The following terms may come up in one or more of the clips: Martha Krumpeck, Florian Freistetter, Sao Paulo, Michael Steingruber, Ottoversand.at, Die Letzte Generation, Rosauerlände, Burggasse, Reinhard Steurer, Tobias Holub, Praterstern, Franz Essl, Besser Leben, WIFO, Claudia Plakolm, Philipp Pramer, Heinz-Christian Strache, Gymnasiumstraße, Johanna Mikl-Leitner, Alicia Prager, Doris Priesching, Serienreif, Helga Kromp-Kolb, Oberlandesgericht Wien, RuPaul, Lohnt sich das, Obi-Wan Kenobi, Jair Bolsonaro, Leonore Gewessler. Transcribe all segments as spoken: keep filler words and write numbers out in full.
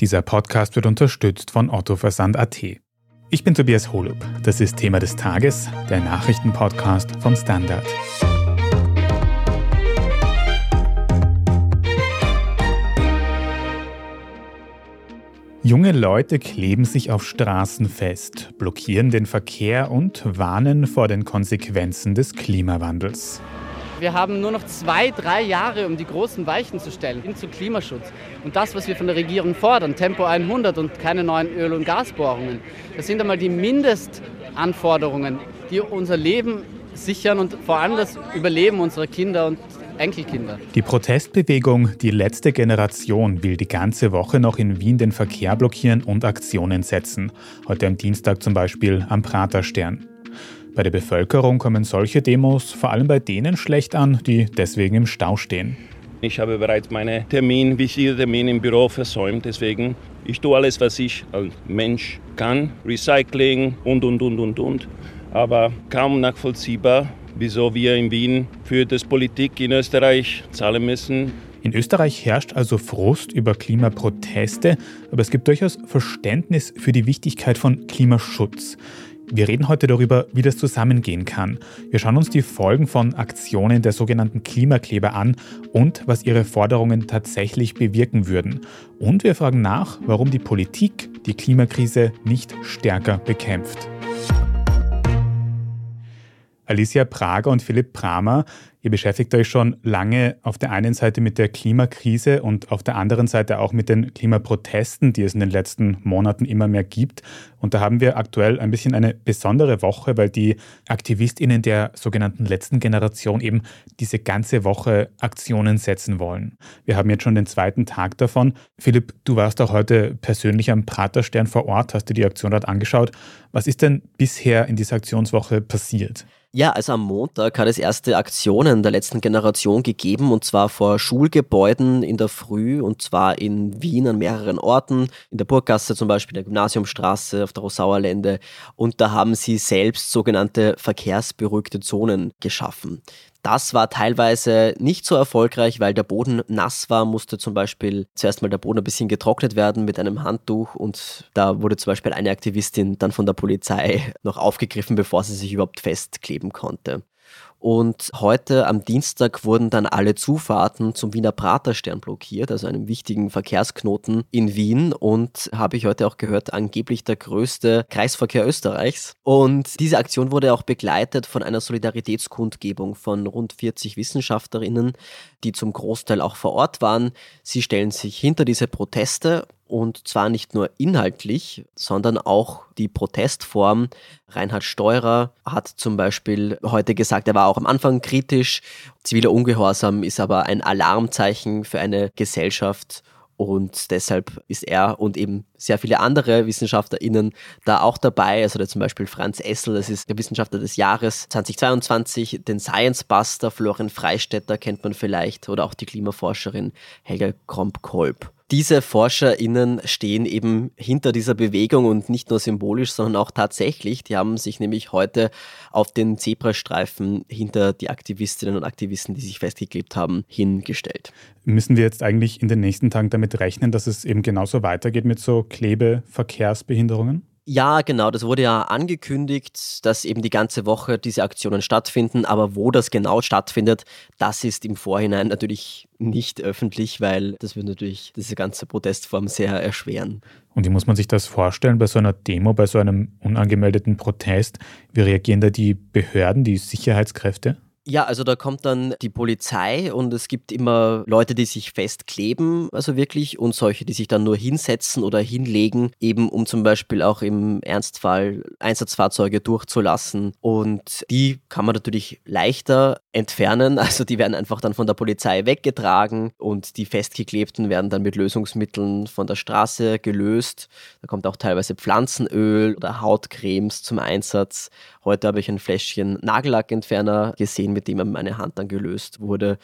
Dieser Podcast wird unterstützt von Ottoversand.at. Ich bin Tobias Holub. Das ist Thema des Tages, der Nachrichtenpodcast vom Standard. Junge Leute kleben sich auf Straßen fest, blockieren den Verkehr und warnen vor den Konsequenzen des Klimawandels. Wir haben nur noch zwei, drei Jahre, um die großen Weichen zu stellen hin zum Klimaschutz. Und das, was wir von der Regierung fordern, Tempo hundert und keine neuen Öl- und Gasbohrungen, das sind einmal die Mindestanforderungen, die unser Leben sichern und vor allem das Überleben unserer Kinder und Enkelkinder. Die Protestbewegung Die Letzte Generation will die ganze Woche noch in Wien den Verkehr blockieren und Aktionen setzen. Heute am Dienstag zum Beispiel am Praterstern. Bei der Bevölkerung kommen solche Demos vor allem bei denen schlecht an, die deswegen im Stau stehen. Ich habe bereits meinen Termin, wichtigen Termin im Büro versäumt, deswegen ich tue alles, was ich als Mensch kann. Recycling und, und, und, und, und. Aber kaum nachvollziehbar, wieso wir in Wien für das Politik in Österreich zahlen müssen. In Österreich herrscht also Frust über Klimaproteste, aber es gibt durchaus Verständnis für die Wichtigkeit von Klimaschutz. Wir reden heute darüber, wie das zusammengehen kann. Wir schauen uns die Folgen von Aktionen der sogenannten Klimakleber an und was ihre Forderungen tatsächlich bewirken würden. Und wir fragen nach, warum die Politik die Klimakrise nicht stärker bekämpft. Alicia Prager und Philipp Pramer, ihr beschäftigt euch schon lange auf der einen Seite mit der Klimakrise und auf der anderen Seite auch mit den Klimaprotesten, die es in den letzten Monaten immer mehr gibt. Und da haben wir aktuell ein bisschen eine besondere Woche, weil die AktivistInnen der sogenannten letzten Generation eben diese ganze Woche Aktionen setzen wollen. Wir haben jetzt schon den zweiten Tag davon. Philipp, du warst auch heute persönlich am Praterstern vor Ort, hast dir die Aktion dort angeschaut. Was ist denn bisher in dieser Aktionswoche passiert? Ja, also am Montag hat es erste Aktionen der letzten Generation gegeben, und zwar vor Schulgebäuden in der Früh, und zwar in Wien an mehreren Orten, in der Burggasse zum Beispiel, in der Gymnasiumstraße, auf der Rosauerlände, und da haben sie selbst sogenannte verkehrsberuhigte Zonen geschaffen. Das war teilweise nicht so erfolgreich, weil der Boden nass war, musste zum Beispiel zuerst mal der Boden ein bisschen getrocknet werden mit einem Handtuch, und da wurde zum Beispiel eine Aktivistin dann von der Polizei noch aufgegriffen, bevor sie sich überhaupt festkleben konnte. Und heute am Dienstag wurden dann alle Zufahrten zum Wiener Praterstern blockiert, also einem wichtigen Verkehrsknoten in Wien, und habe ich heute auch gehört, angeblich der größte Kreisverkehr Österreichs. Und diese Aktion wurde auch begleitet von einer Solidaritätskundgebung von rund vierzig WissenschaftlerInnen, die zum Großteil auch vor Ort waren. Sie stellen sich hinter diese Proteste. Und zwar nicht nur inhaltlich, sondern auch die Protestform. Reinhard Steurer hat zum Beispiel heute gesagt, er war auch am Anfang kritisch. Ziviler Ungehorsam ist aber ein Alarmzeichen für eine Gesellschaft. Und deshalb ist er und eben sehr viele andere WissenschaftlerInnen da auch dabei. Also da zum Beispiel Franz Essl, das ist der Wissenschaftler des Jahres zweitausendzweiundzwanzig, den Science-Buster Florian Freistetter kennt man vielleicht, oder auch die Klimaforscherin Helga Kromp-Kolb. Diese ForscherInnen stehen eben hinter dieser Bewegung, und nicht nur symbolisch, sondern auch tatsächlich. Die haben sich nämlich heute auf den Zebrastreifen hinter die Aktivistinnen und Aktivisten, die sich festgeklebt haben, hingestellt. Müssen wir jetzt eigentlich in den nächsten Tagen damit rechnen, dass es eben genauso weitergeht mit so Klebeverkehrsbehinderungen? Ja, genau. Das wurde ja angekündigt, dass eben die ganze Woche diese Aktionen stattfinden. Aber wo das genau stattfindet, das ist im Vorhinein natürlich nicht öffentlich, weil das wird natürlich diese ganze Protestform sehr erschweren. Und wie muss man sich das vorstellen bei so einer Demo, bei so einem unangemeldeten Protest? Wie reagieren da die Behörden, die Sicherheitskräfte? Ja, also da kommt dann die Polizei, und es gibt immer Leute, die sich festkleben, also wirklich, und solche, die sich dann nur hinsetzen oder hinlegen, eben um zum Beispiel auch im Ernstfall Einsatzfahrzeuge durchzulassen. Und die kann man natürlich leichter entfernen, also die werden einfach dann von der Polizei weggetragen, und die Festgeklebten werden dann mit Lösungsmitteln von der Straße gelöst. Da kommt auch teilweise Pflanzenöl oder Hautcremes zum Einsatz. Heute habe ich ein Fläschchen Nagellackentferner gesehen, mit dem meine Hand dann gelöst wurde.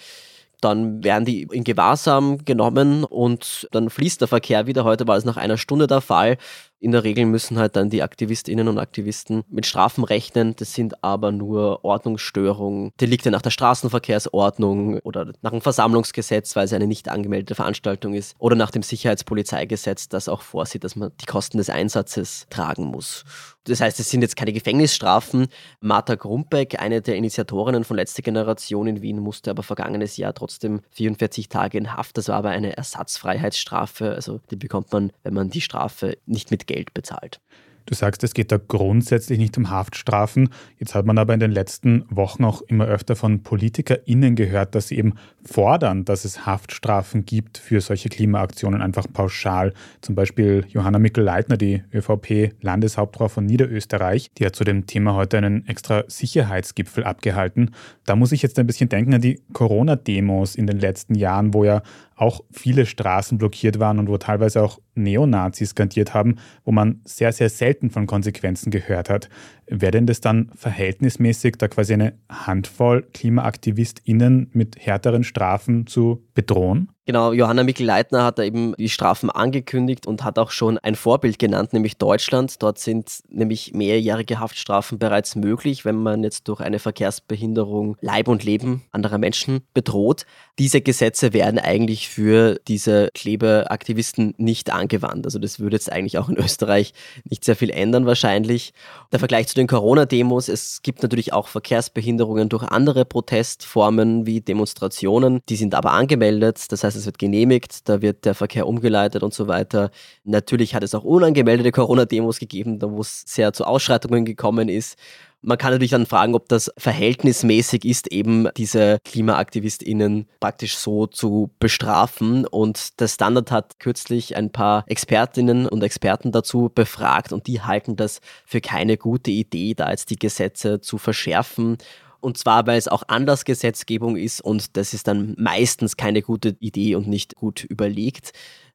dann werden die in Gewahrsam genommen und dann fließt der Verkehr wieder. Heute war es nach einer Stunde der Fall. In der Regel müssen halt dann die Aktivistinnen und Aktivisten mit Strafen rechnen. Das sind aber nur Ordnungsstörungen, Delikte nach der Straßenverkehrsordnung oder nach dem Versammlungsgesetz, weil es eine nicht angemeldete Veranstaltung ist, oder nach dem Sicherheitspolizeigesetz, das auch vorsieht, dass man die Kosten des Einsatzes tragen muss. Das heißt, es sind jetzt keine Gefängnisstrafen. Martha Krumpeck, eine der Initiatorinnen von Letzte Generation in Wien, musste aber vergangenes Jahr trotzdem vierundvierzig Tage in Haft. Das war aber eine Ersatzfreiheitsstrafe. Also die bekommt man, wenn man die Strafe nicht mit Geld bezahlt. Du sagst, es geht da grundsätzlich nicht um Haftstrafen. Jetzt hat man aber in den letzten Wochen auch immer öfter von PolitikerInnen gehört, dass sie eben fordern, dass es Haftstrafen gibt für solche Klimaaktionen, einfach pauschal. Zum Beispiel Johanna Mikl-Leitner, die ÖVP-Landeshauptfrau von Niederösterreich, die hat zu dem Thema heute einen extra Sicherheitsgipfel abgehalten. Da muss ich jetzt ein bisschen denken an die Corona-Demos in den letzten Jahren, wo ja auch viele Straßen blockiert waren und wo teilweise auch Neonazis kandiert haben, wo man sehr, sehr selten von Konsequenzen gehört hat. Wäre denn das dann verhältnismäßig, da quasi eine Handvoll KlimaaktivistInnen mit härteren Strafen zu bedrohen? Genau, Johanna Mikl-Leitner hat da eben die Strafen angekündigt und hat auch schon ein Vorbild genannt, nämlich Deutschland. Dort sind nämlich mehrjährige Haftstrafen bereits möglich, wenn man jetzt durch eine Verkehrsbehinderung Leib und Leben anderer Menschen bedroht. Diese Gesetze werden eigentlich für diese Klebeaktivisten nicht angewandt. Also das würde jetzt eigentlich auch in Österreich nicht sehr viel ändern wahrscheinlich. Der Vergleich zu den Corona-Demos: Es gibt natürlich auch Verkehrsbehinderungen durch andere Protestformen wie Demonstrationen. Die sind aber angemeldet, das heißt, es wird genehmigt, da wird der Verkehr umgeleitet und so weiter. Natürlich hat es auch unangemeldete Corona-Demos gegeben, da wo es sehr zu Ausschreitungen gekommen ist. Man kann natürlich dann fragen, ob das verhältnismäßig ist, eben diese KlimaaktivistInnen praktisch so zu bestrafen. Und der Standard hat kürzlich ein paar Expertinnen und Experten dazu befragt und die halten das für keine gute Idee, da jetzt die Gesetze zu verschärfen. Und zwar, weil es auch anders Gesetzgebung ist und das ist dann meistens keine gute Idee und nicht gut überlegt.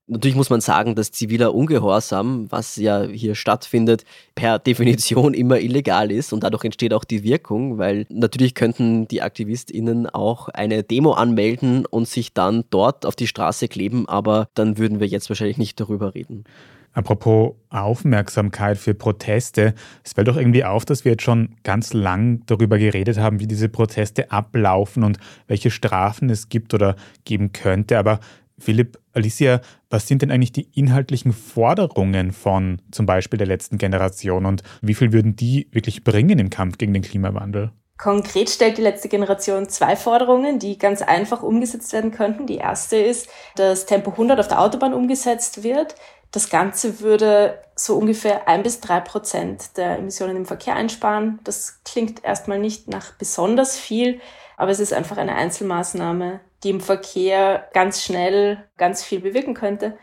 Natürlich muss man sagen, dass ziviler Ungehorsam, was ja hier stattfindet, per Definition immer illegal ist und dadurch entsteht auch die Wirkung, weil natürlich könnten die AktivistInnen auch eine Demo anmelden und sich dann dort auf die Straße kleben, aber dann würden wir jetzt wahrscheinlich nicht darüber reden. Apropos Aufmerksamkeit für Proteste. Es fällt doch irgendwie auf, dass wir jetzt schon ganz lang darüber geredet haben, wie diese Proteste ablaufen und welche Strafen es gibt oder geben könnte. Aber Philipp, Alicia, was sind denn eigentlich die inhaltlichen Forderungen von zum Beispiel der letzten Generation und wie viel würden die wirklich bringen im Kampf gegen den Klimawandel? Konkret stellt die letzte Generation zwei Forderungen, die ganz einfach umgesetzt werden könnten. Die erste ist, dass Tempo hundert auf der Autobahn umgesetzt wird. Das Ganze würde so ungefähr ein bis drei Prozent der Emissionen im Verkehr einsparen. Das klingt erstmal nicht nach besonders viel, aber es ist einfach eine Einzelmaßnahme, die im Verkehr ganz schnell ganz viel bewirken könnte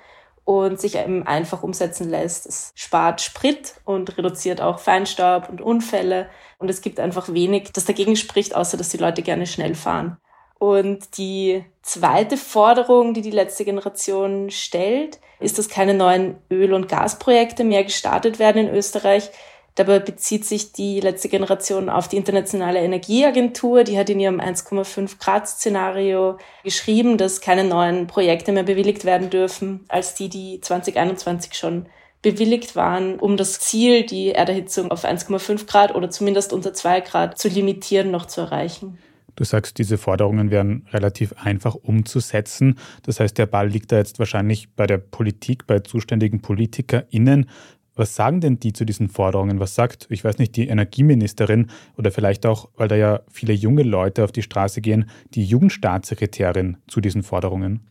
und sich eben einfach umsetzen lässt. Es spart Sprit und reduziert auch Feinstaub und Unfälle und es gibt einfach wenig, das dagegen spricht, außer dass die Leute gerne schnell fahren. Und die zweite Forderung, die die letzte Generation stellt, ist, dass keine neuen Öl- und Gasprojekte mehr gestartet werden in Österreich. Dabei bezieht sich die letzte Generation auf die Internationale Energieagentur. Die hat in ihrem eins Komma fünf Grad Szenario geschrieben, dass keine neuen Projekte mehr bewilligt werden dürfen, als die, die zwanzig einundzwanzig schon bewilligt waren, um das Ziel, die Erderhitzung auf eins Komma fünf Grad oder zumindest unter zwei Grad zu limitieren, noch zu erreichen. Du sagst, diese Forderungen wären relativ einfach umzusetzen. Das heißt, der Ball liegt da jetzt wahrscheinlich bei der Politik, bei zuständigen PolitikerInnen. Was sagen denn die zu diesen Forderungen? Was sagt, ich weiß nicht, die Energieministerin oder vielleicht auch, weil da ja viele junge Leute auf die Straße gehen, die Jugendstaatssekretärin zu diesen Forderungen?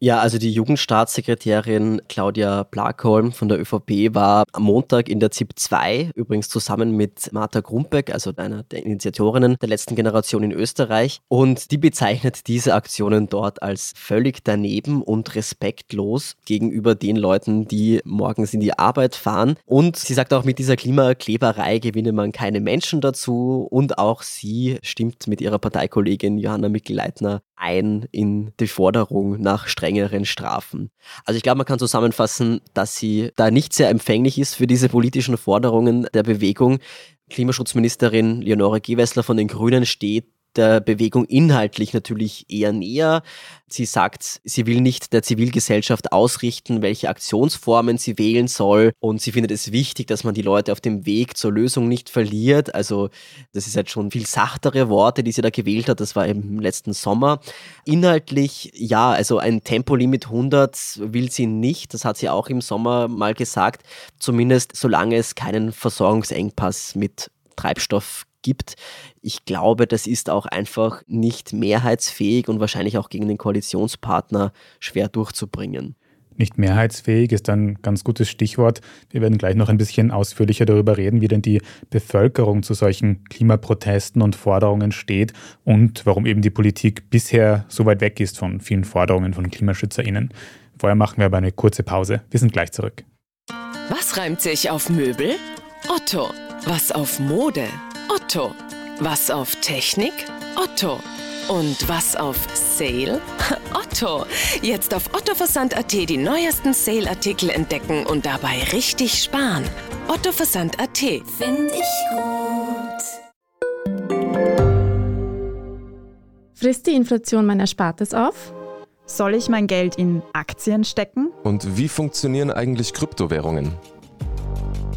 Ja, also die Jugendstaatssekretärin Claudia Plakolm von der ÖVP war am Montag in der ZIP zwei, übrigens zusammen mit Martha Krumpeck, also einer der Initiatorinnen der letzten Generation in Österreich. Und die bezeichnet diese Aktionen dort als völlig daneben und respektlos gegenüber den Leuten, die morgens in die Arbeit fahren. Und sie sagt auch, mit dieser Klimakleberei gewinne man keine Menschen dazu. Und auch sie stimmt mit ihrer Parteikollegin Johanna Mikl-Leitner ein in die Forderung nach strengeren Strafen. Also ich glaube, man kann zusammenfassen, dass sie da nicht sehr empfänglich ist für diese politischen Forderungen der Bewegung. Klimaschutzministerin Leonore Gewessler von den Grünen steht der Bewegung inhaltlich natürlich eher näher. Sie sagt, sie will nicht der Zivilgesellschaft ausrichten, welche Aktionsformen sie wählen soll, und sie findet es wichtig, dass man die Leute auf dem Weg zur Lösung nicht verliert. Also das ist halt schon viel sachtere Worte, die sie da gewählt hat. Das war im letzten Sommer. Inhaltlich, ja, also ein Tempolimit hundert will sie nicht. Das hat sie auch im Sommer mal gesagt. Zumindest solange es keinen Versorgungsengpass mit Treibstoff gibt. Ich glaube, das ist auch einfach nicht mehrheitsfähig und wahrscheinlich auch gegen den Koalitionspartner schwer durchzubringen. Nicht mehrheitsfähig ist ein ganz gutes Stichwort. Wir werden gleich noch ein bisschen ausführlicher darüber reden, wie denn die Bevölkerung zu solchen Klimaprotesten und Forderungen steht und warum eben die Politik bisher so weit weg ist von vielen Forderungen von KlimaschützerInnen. Vorher machen wir aber eine kurze Pause. Wir sind gleich zurück. Was reimt sich auf Möbel? Otto. Was auf Mode? Otto. Was auf Technik? Otto. Und was auf Sale? Otto. Jetzt auf Ottoversand.at die neuesten Sale-Artikel entdecken und dabei richtig sparen. Ottoversand.at. Finde ich gut. Frisst die Inflation mein Erspartes auf? Soll ich mein Geld in Aktien stecken? Und wie funktionieren eigentlich Kryptowährungen?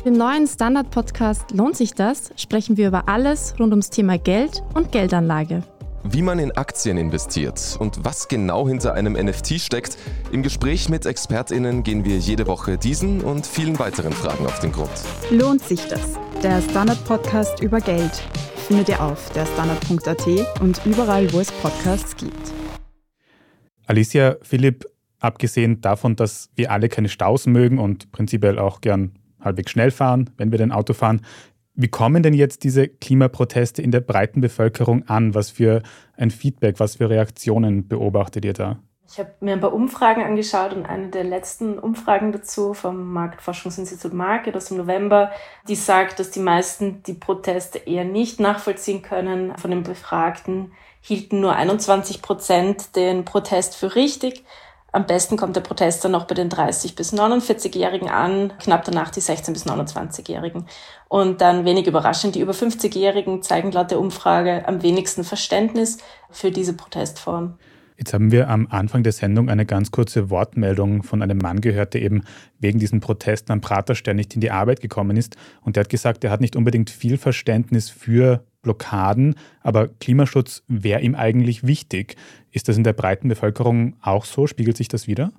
Im neuen Standard-Podcast Lohnt sich das? Sprechen wir über alles rund ums Thema Geld und Geldanlage. Wie man in Aktien investiert und was genau hinter einem N F T steckt, im Gespräch mit ExpertInnen gehen wir jede Woche diesen und vielen weiteren Fragen auf den Grund. Lohnt sich das? Der Standard-Podcast über Geld. Findet ihr auf der Standard.at und überall, wo es Podcasts gibt. Alicia, Philipp, abgesehen davon, dass wir alle keine Staus mögen und prinzipiell auch gern halbwegs schnell fahren, wenn wir denn Auto fahren. Wie kommen denn jetzt diese Klimaproteste in der breiten Bevölkerung an? Was für ein Feedback, was für Reaktionen beobachtet ihr da? Ich habe mir ein paar Umfragen angeschaut und eine der letzten Umfragen dazu vom Marktforschungsinstitut Market aus dem November, die sagt, dass die meisten die Proteste eher nicht nachvollziehen können. Von den Befragten hielten nur einundzwanzig Prozent den Protest für richtig. Am besten kommt der Protest dann noch bei den dreißig- bis neunundvierzigjährigen an, knapp danach die sechzehn- bis neunundzwanzigjährigen. Und dann, wenig überraschend, die über fünfzigjährigen zeigen laut der Umfrage am wenigsten Verständnis für diese Protestform. Jetzt haben wir am Anfang der Sendung eine ganz kurze Wortmeldung von einem Mann gehört, der eben wegen diesen Protesten am Praterstern nicht in die Arbeit gekommen ist. Und der hat gesagt, er hat nicht unbedingt viel Verständnis für Blockaden, aber Klimaschutz wäre ihm eigentlich wichtig. Ist das in der breiten Bevölkerung auch so? Spiegelt sich das wider?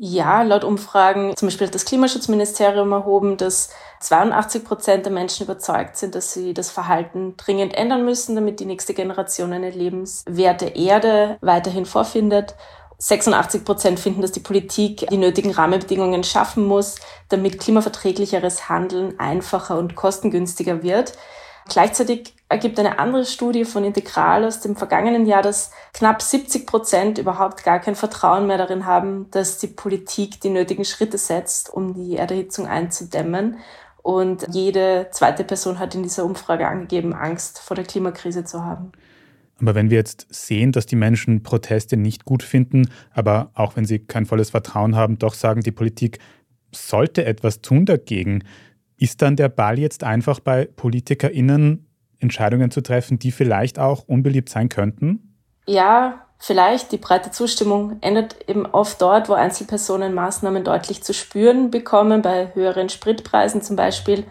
Ja, laut Umfragen, zum Beispiel hat das Klimaschutzministerium erhoben, dass zweiundachtzig Prozent der Menschen überzeugt sind, dass sie das Verhalten dringend ändern müssen, damit die nächste Generation eine lebenswerte Erde weiterhin vorfindet. sechsundachtzig Prozent finden, dass die Politik die nötigen Rahmenbedingungen schaffen muss, damit klimaverträglicheres Handeln einfacher und kostengünstiger wird. Gleichzeitig ergibt eine andere Studie von Integral aus dem vergangenen Jahr, dass knapp siebzig Prozent überhaupt gar kein Vertrauen mehr darin haben, dass die Politik die nötigen Schritte setzt, um die Erderhitzung einzudämmen. Und jede zweite Person hat in dieser Umfrage angegeben, Angst vor der Klimakrise zu haben. Aber wenn wir jetzt sehen, dass die Menschen Proteste nicht gut finden, aber auch wenn sie kein volles Vertrauen haben, doch sagen, die Politik sollte etwas tun dagegen, ist dann der Ball jetzt einfach bei PolitikerInnen, Entscheidungen zu treffen, die vielleicht auch unbeliebt sein könnten? Ja, vielleicht. Die breite Zustimmung endet eben oft dort, wo Einzelpersonen Maßnahmen deutlich zu spüren bekommen, bei höheren Spritpreisen zum Beispiel.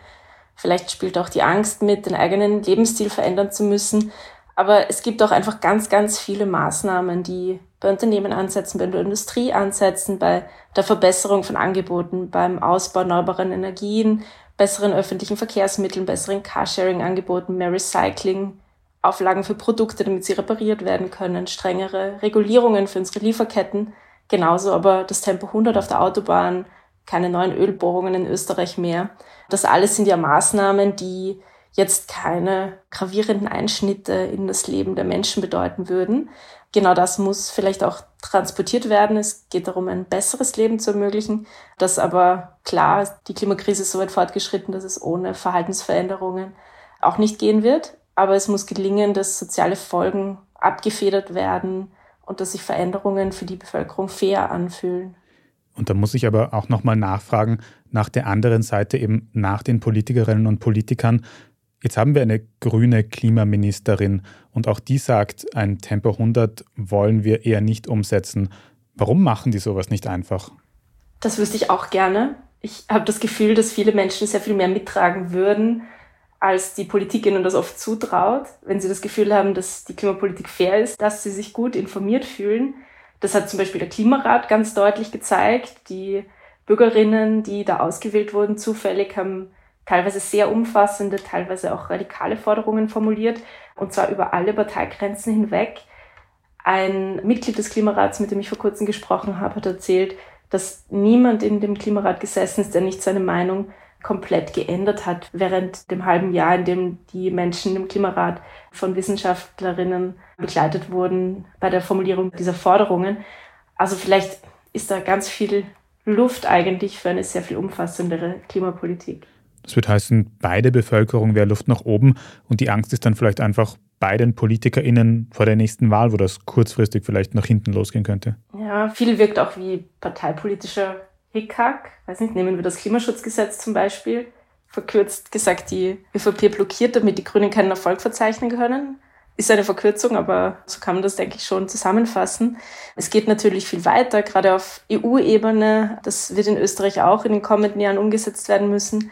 Vielleicht spielt auch die Angst mit, den eigenen Lebensstil verändern zu müssen. Aber es gibt auch einfach ganz, ganz viele Maßnahmen, die bei Unternehmen ansetzen, bei der Industrie ansetzen, bei der Verbesserung von Angeboten, beim Ausbau erneuerbaren Energien, besseren öffentlichen Verkehrsmitteln, besseren Carsharing-Angeboten, mehr Recycling, Auflagen für Produkte, damit sie repariert werden können, strengere Regulierungen für unsere Lieferketten. Genauso aber das Tempo hundert auf der Autobahn, keine neuen Ölbohrungen in Österreich mehr. Das alles sind ja Maßnahmen, die jetzt keine gravierenden Einschnitte in das Leben der Menschen bedeuten würden. Genau das muss vielleicht auch transportiert werden. Es geht darum, ein besseres Leben zu ermöglichen. Das aber klar, die Klimakrise ist so weit fortgeschritten, dass es ohne Verhaltensveränderungen auch nicht gehen wird. Aber es muss gelingen, dass soziale Folgen abgefedert werden und dass sich Veränderungen für die Bevölkerung fair anfühlen. Und da muss ich aber auch nochmal nachfragen, nach der anderen Seite, eben nach den Politikerinnen und Politikern, Jetzt haben wir eine grüne Klimaministerin und auch die sagt, ein Tempo hundert wollen wir eher nicht umsetzen. Warum machen die sowas nicht einfach? Das wüsste ich auch gerne. Ich habe das Gefühl, dass viele Menschen sehr viel mehr mittragen würden, als die Politik ihnen das oft zutraut. Wenn sie das Gefühl haben, dass die Klimapolitik fair ist, dass sie sich gut informiert fühlen. Das hat zum Beispiel der Klimarat ganz deutlich gezeigt. Die Bürgerinnen, die da ausgewählt wurden, zufällig haben teilweise sehr umfassende, teilweise auch radikale Forderungen formuliert, und zwar über alle Parteigrenzen hinweg. Ein Mitglied des Klimarats, mit dem ich vor kurzem gesprochen habe, hat erzählt, dass niemand in dem Klimarat gesessen ist, der nicht seine Meinung komplett geändert hat während dem halben Jahr, in dem die Menschen im Klimarat von Wissenschaftlerinnen begleitet wurden bei der Formulierung dieser Forderungen. Also vielleicht ist da ganz viel Luft eigentlich für eine sehr viel umfassendere Klimapolitik. Das wird heißen, bei der Bevölkerung wäre Luft nach oben, und die Angst ist dann vielleicht einfach bei den PolitikerInnen vor der nächsten Wahl, wo das kurzfristig vielleicht nach hinten losgehen könnte. Ja, viel wirkt auch wie parteipolitischer Hickhack. Weiß nicht, nehmen wir das Klimaschutzgesetz zum Beispiel. Verkürzt gesagt, die ÖVP blockiert, damit die Grünen keinen Erfolg verzeichnen können. Ist eine Verkürzung, aber so kann man das, denke ich, schon zusammenfassen. Es geht natürlich viel weiter, gerade auf E U-Ebene. Das wird in Österreich auch in den kommenden Jahren umgesetzt werden müssen.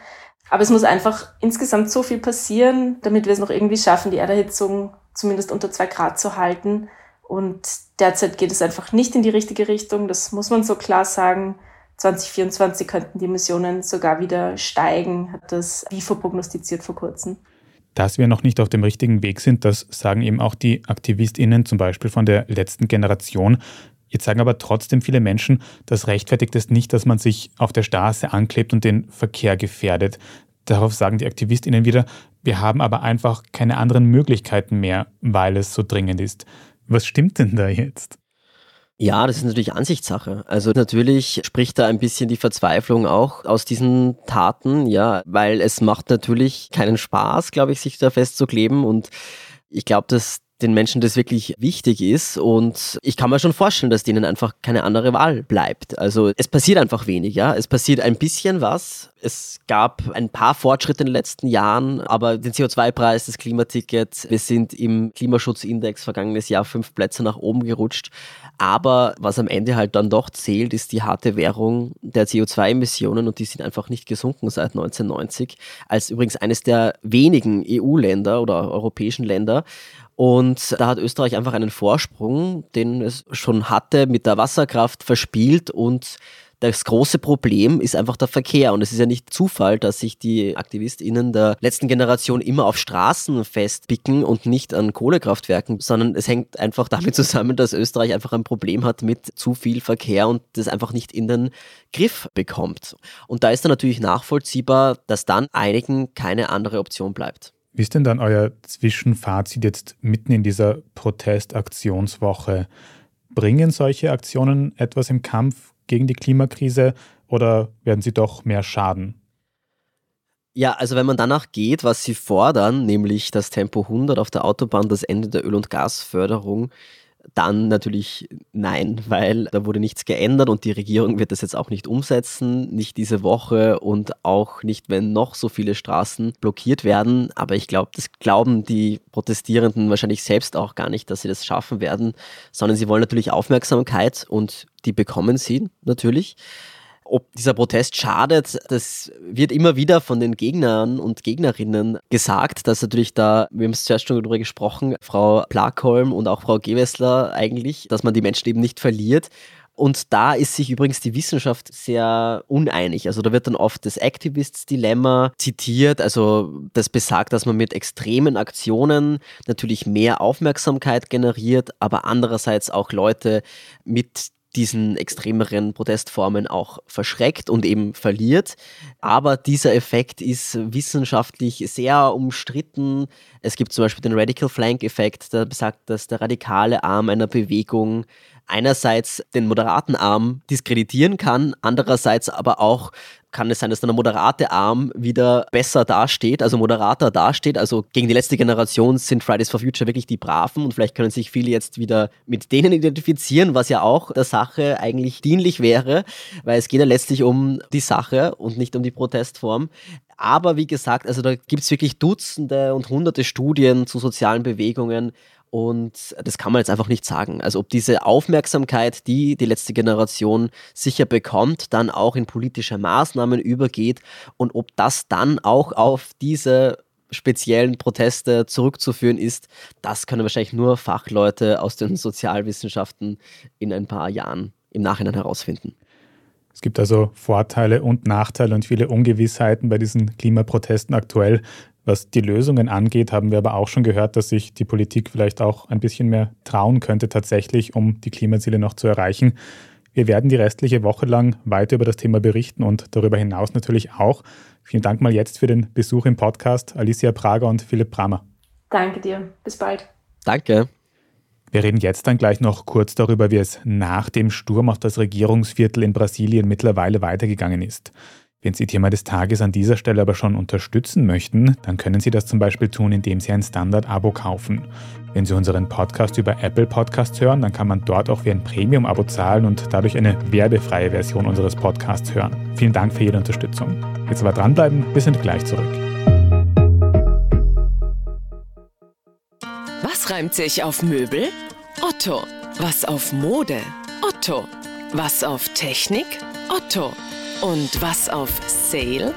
Aber es muss einfach insgesamt so viel passieren, damit wir es noch irgendwie schaffen, die Erderhitzung zumindest unter zwei Grad zu halten. Und derzeit geht es einfach nicht in die richtige Richtung. Das muss man so klar sagen. zwanzig vierundzwanzig könnten die Emissionen sogar wieder steigen, hat das WIFO prognostiziert vor kurzem. Dass wir noch nicht auf dem richtigen Weg sind, das sagen eben auch die AktivistInnen, zum Beispiel von der letzten Generation. Jetzt sagen aber trotzdem viele Menschen, das rechtfertigt es nicht, dass man sich auf der Straße anklebt und den Verkehr gefährdet. Darauf sagen die AktivistInnen wieder, wir haben aber einfach keine anderen Möglichkeiten mehr, weil es so dringend ist. Was stimmt denn da jetzt? Ja, das ist natürlich Ansichtssache. Also natürlich spricht da ein bisschen die Verzweiflung auch aus diesen Taten, ja, weil es macht natürlich keinen Spaß, glaube ich, sich da festzukleben, und ich glaube, dass den Menschen das wirklich wichtig ist, und ich kann mir schon vorstellen, dass denen einfach keine andere Wahl bleibt. Also es passiert einfach wenig, ja. Es passiert ein bisschen was. Es gab ein paar Fortschritte in den letzten Jahren, aber den C O zwei Preis, das Klimaticket, wir sind im Klimaschutzindex vergangenes Jahr fünf Plätze nach oben gerutscht. Aber was am Ende halt dann doch zählt, ist die harte Währung der C O zwei Emissionen, und die sind einfach nicht gesunken seit neunzehnhundertneunzig, als übrigens eines der wenigen E U-Länder oder europäischen Länder. Und da hat Österreich einfach einen Vorsprung, den es schon hatte, mit der Wasserkraft verspielt, und das große Problem ist einfach der Verkehr, und es ist ja nicht Zufall, dass sich die AktivistInnen der letzten Generation immer auf Straßen festpicken und nicht an Kohlekraftwerken, sondern es hängt einfach damit zusammen, dass Österreich einfach ein Problem hat mit zu viel Verkehr und das einfach nicht in den Griff bekommt. Und da ist dann natürlich nachvollziehbar, dass dann einigen keine andere Option bleibt. Wie ist denn dann euer Zwischenfazit jetzt mitten in dieser Protestaktionswoche? Bringen solche Aktionen etwas im Kampf gegen die Klimakrise, oder werden sie doch mehr schaden? Ja, also wenn man danach geht, was sie fordern, nämlich das Tempo hundert auf der Autobahn, das Ende der Öl- und Gasförderung, dann natürlich nein, weil da wurde nichts geändert, und die Regierung wird das jetzt auch nicht umsetzen, nicht diese Woche und auch nicht, wenn noch so viele Straßen blockiert werden. Aber ich glaube, das glauben die Protestierenden wahrscheinlich selbst auch gar nicht, dass sie das schaffen werden, sondern sie wollen natürlich Aufmerksamkeit, und die bekommen sie natürlich. Ob dieser Protest schadet, das wird immer wieder von den Gegnern und Gegnerinnen gesagt, dass natürlich da, wir haben es zuerst schon darüber gesprochen, Frau Plakolm und auch Frau Gewessler eigentlich, dass man die Menschen eben nicht verliert. Und da ist sich übrigens die Wissenschaft sehr uneinig. Also da wird dann oft das Activist-Dilemma zitiert. Also das besagt, dass man mit extremen Aktionen natürlich mehr Aufmerksamkeit generiert, aber andererseits auch Leute mit diesen extremeren Protestformen auch verschreckt und eben verliert. Aber dieser Effekt ist wissenschaftlich sehr umstritten. Es gibt zum Beispiel den Radical Flank-Effekt, der besagt, dass der radikale Arm einer Bewegung einerseits den moderaten Arm diskreditieren kann, andererseits aber auch kann es sein, dass dann der moderate Arm wieder besser dasteht, also moderater dasteht. Also gegen die letzte Generation sind Fridays for Future wirklich die Braven und vielleicht können sich viele jetzt wieder mit denen identifizieren, was ja auch der Sache eigentlich dienlich wäre, weil es geht ja letztlich um die Sache und nicht um die Protestform. Aber wie gesagt, also da gibt es wirklich Dutzende und Hunderte Studien zu sozialen Bewegungen. Und das kann man jetzt einfach nicht sagen. Also ob diese Aufmerksamkeit, die die letzte Generation sicher bekommt, dann auch in politische Maßnahmen übergeht und ob das dann auch auf diese speziellen Proteste zurückzuführen ist, das können wahrscheinlich nur Fachleute aus den Sozialwissenschaften in ein paar Jahren im Nachhinein herausfinden. Es gibt also Vorteile und Nachteile und viele Ungewissheiten bei diesen Klimaprotesten aktuell. Was die Lösungen angeht, haben wir aber auch schon gehört, dass sich die Politik vielleicht auch ein bisschen mehr trauen könnte tatsächlich, um die Klimaziele noch zu erreichen. Wir werden die restliche Woche lang weiter über das Thema berichten und darüber hinaus natürlich auch. Vielen Dank mal jetzt für den Besuch im Podcast, Alicia Prager und Philipp Pramer. Danke dir. Bis bald. Danke. Wir reden jetzt dann gleich noch kurz darüber, wie es nach dem Sturm auf das Regierungsviertel in Brasilien mittlerweile weitergegangen ist. Wenn Sie Thema des Tages an dieser Stelle aber schon unterstützen möchten, dann können Sie das zum Beispiel tun, indem Sie ein Standard-Abo kaufen. Wenn Sie unseren Podcast über Apple Podcasts hören, dann kann man dort auch wie ein Premium-Abo zahlen und dadurch eine werbefreie Version unseres Podcasts hören. Vielen Dank für jede Unterstützung. Jetzt aber dranbleiben, wir sind gleich zurück. Was reimt sich auf Möbel? Otto. Was auf Mode? Otto. Was auf Technik? Otto. Und was auf Sale?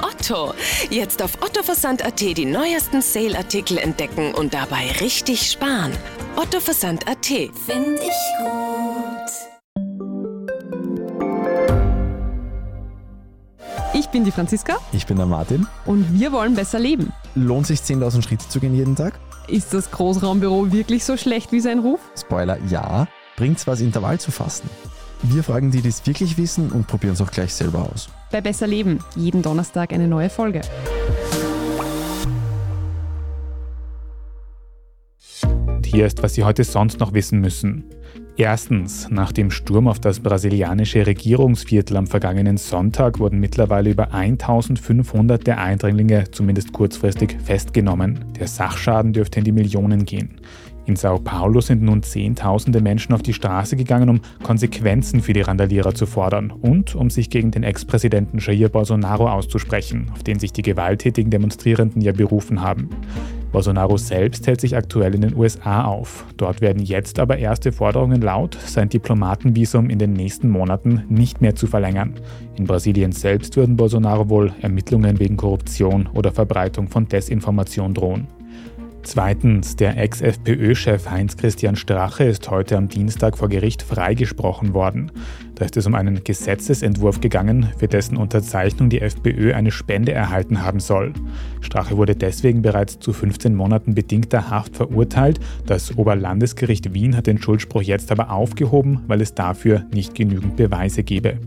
Otto! Jetzt auf Ottoversand.at die neuesten Sale-Artikel entdecken und dabei richtig sparen. Ottoversand.at. Finde ich gut. Ich bin die Franziska. Ich bin der Martin. Und wir wollen besser leben. Lohnt sich zehntausend Schritte zu gehen jeden Tag? Ist das Großraumbüro wirklich so schlecht wie sein Ruf? Spoiler, ja. Bringt's was, Intervall zu fasten? Wir fragen die, die es wirklich wissen und probieren es auch gleich selber aus. Bei Besser Leben, jeden Donnerstag eine neue Folge. Und hier ist, was Sie heute sonst noch wissen müssen. Erstens, nach dem Sturm auf das brasilianische Regierungsviertel am vergangenen Sonntag wurden mittlerweile über eintausendfünfhundert der Eindringlinge zumindest kurzfristig festgenommen. Der Sachschaden dürfte in die Millionen gehen. In Sao Paulo sind nun Zehntausende Menschen auf die Straße gegangen, um Konsequenzen für die Randalierer zu fordern und um sich gegen den Ex-Präsidenten Jair Bolsonaro auszusprechen, auf den sich die gewalttätigen Demonstrierenden ja berufen haben. Bolsonaro selbst hält sich aktuell in den U S A auf. Dort werden jetzt aber erste Forderungen laut, sein Diplomatenvisum in den nächsten Monaten nicht mehr zu verlängern. In Brasilien selbst würden Bolsonaro wohl Ermittlungen wegen Korruption oder Verbreitung von Desinformation drohen. Zweitens, der Ex-FPÖ-Chef Heinz-Christian Strache ist heute am Dienstag vor Gericht freigesprochen worden. Da ist es um einen Gesetzesentwurf gegangen, für dessen Unterzeichnung die FPÖ eine Spende erhalten haben soll. Strache wurde deswegen bereits zu fünfzehn Monaten bedingter Haft verurteilt. Das Oberlandesgericht Wien hat den Schuldspruch jetzt aber aufgehoben, weil es dafür nicht genügend Beweise gäbe.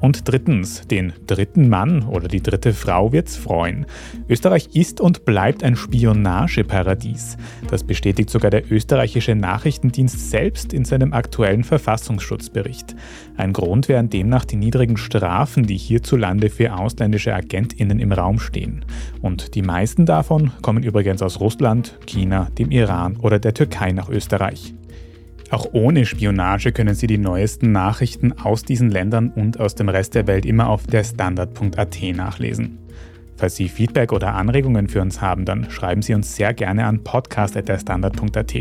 Und drittens, den dritten Mann oder die dritte Frau wird's freuen. Österreich ist und bleibt ein Spionageparadies. Das bestätigt sogar der österreichische Nachrichtendienst selbst in seinem aktuellen Verfassungsschutzbericht. Ein Grund wären demnach die niedrigen Strafen, die hierzulande für ausländische AgentInnen im Raum stehen. Und die meisten davon kommen übrigens aus Russland, China, dem Iran oder der Türkei nach Österreich. Auch ohne Spionage können Sie die neuesten Nachrichten aus diesen Ländern und aus dem Rest der Welt immer auf der Standard.at nachlesen. Falls Sie Feedback oder Anregungen für uns haben, dann schreiben Sie uns sehr gerne an podcast at der standard punkt at.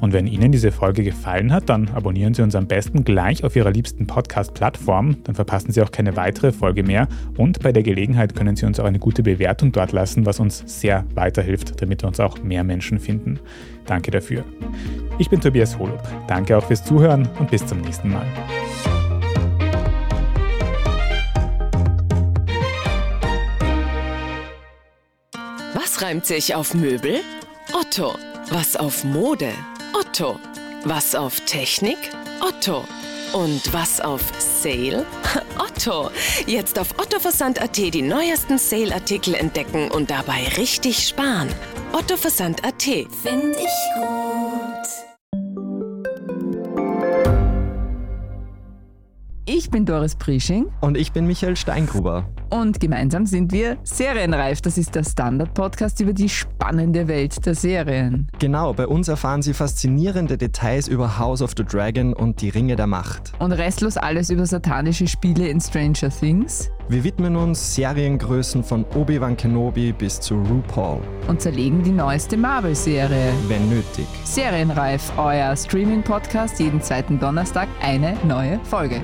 Und wenn Ihnen diese Folge gefallen hat, dann abonnieren Sie uns am besten gleich auf Ihrer liebsten Podcast-Plattform, dann verpassen Sie auch keine weitere Folge mehr und bei der Gelegenheit können Sie uns auch eine gute Bewertung dort lassen, was uns sehr weiterhilft, damit uns auch mehr Menschen finden. Danke dafür. Ich bin Tobias Holub. Danke auch fürs Zuhören und bis zum nächsten Mal. Was reimt sich auf Möbel? Otto. Was auf Mode? Otto. Was auf Technik? Otto. Und was auf Sale? Otto. Jetzt auf Ottoversand.at die neuesten Sale-Artikel entdecken und dabei richtig sparen. Ottoversand.at. Finde ich gut. Ich bin Doris Priesching. Und ich bin Michael Steingruber. Und gemeinsam sind wir Serienreif. Das ist der Standard-Podcast über die spannende Welt der Serien. Genau, bei uns erfahren Sie faszinierende Details über House of the Dragon und die Ringe der Macht. Und restlos alles über satanische Spiele in Stranger Things. Wir widmen uns Seriengrößen von Obi-Wan Kenobi bis zu RuPaul. Und zerlegen die neueste Marvel-Serie. Wenn nötig. Serienreif, euer Streaming-Podcast, jeden zweiten Donnerstag eine neue Folge.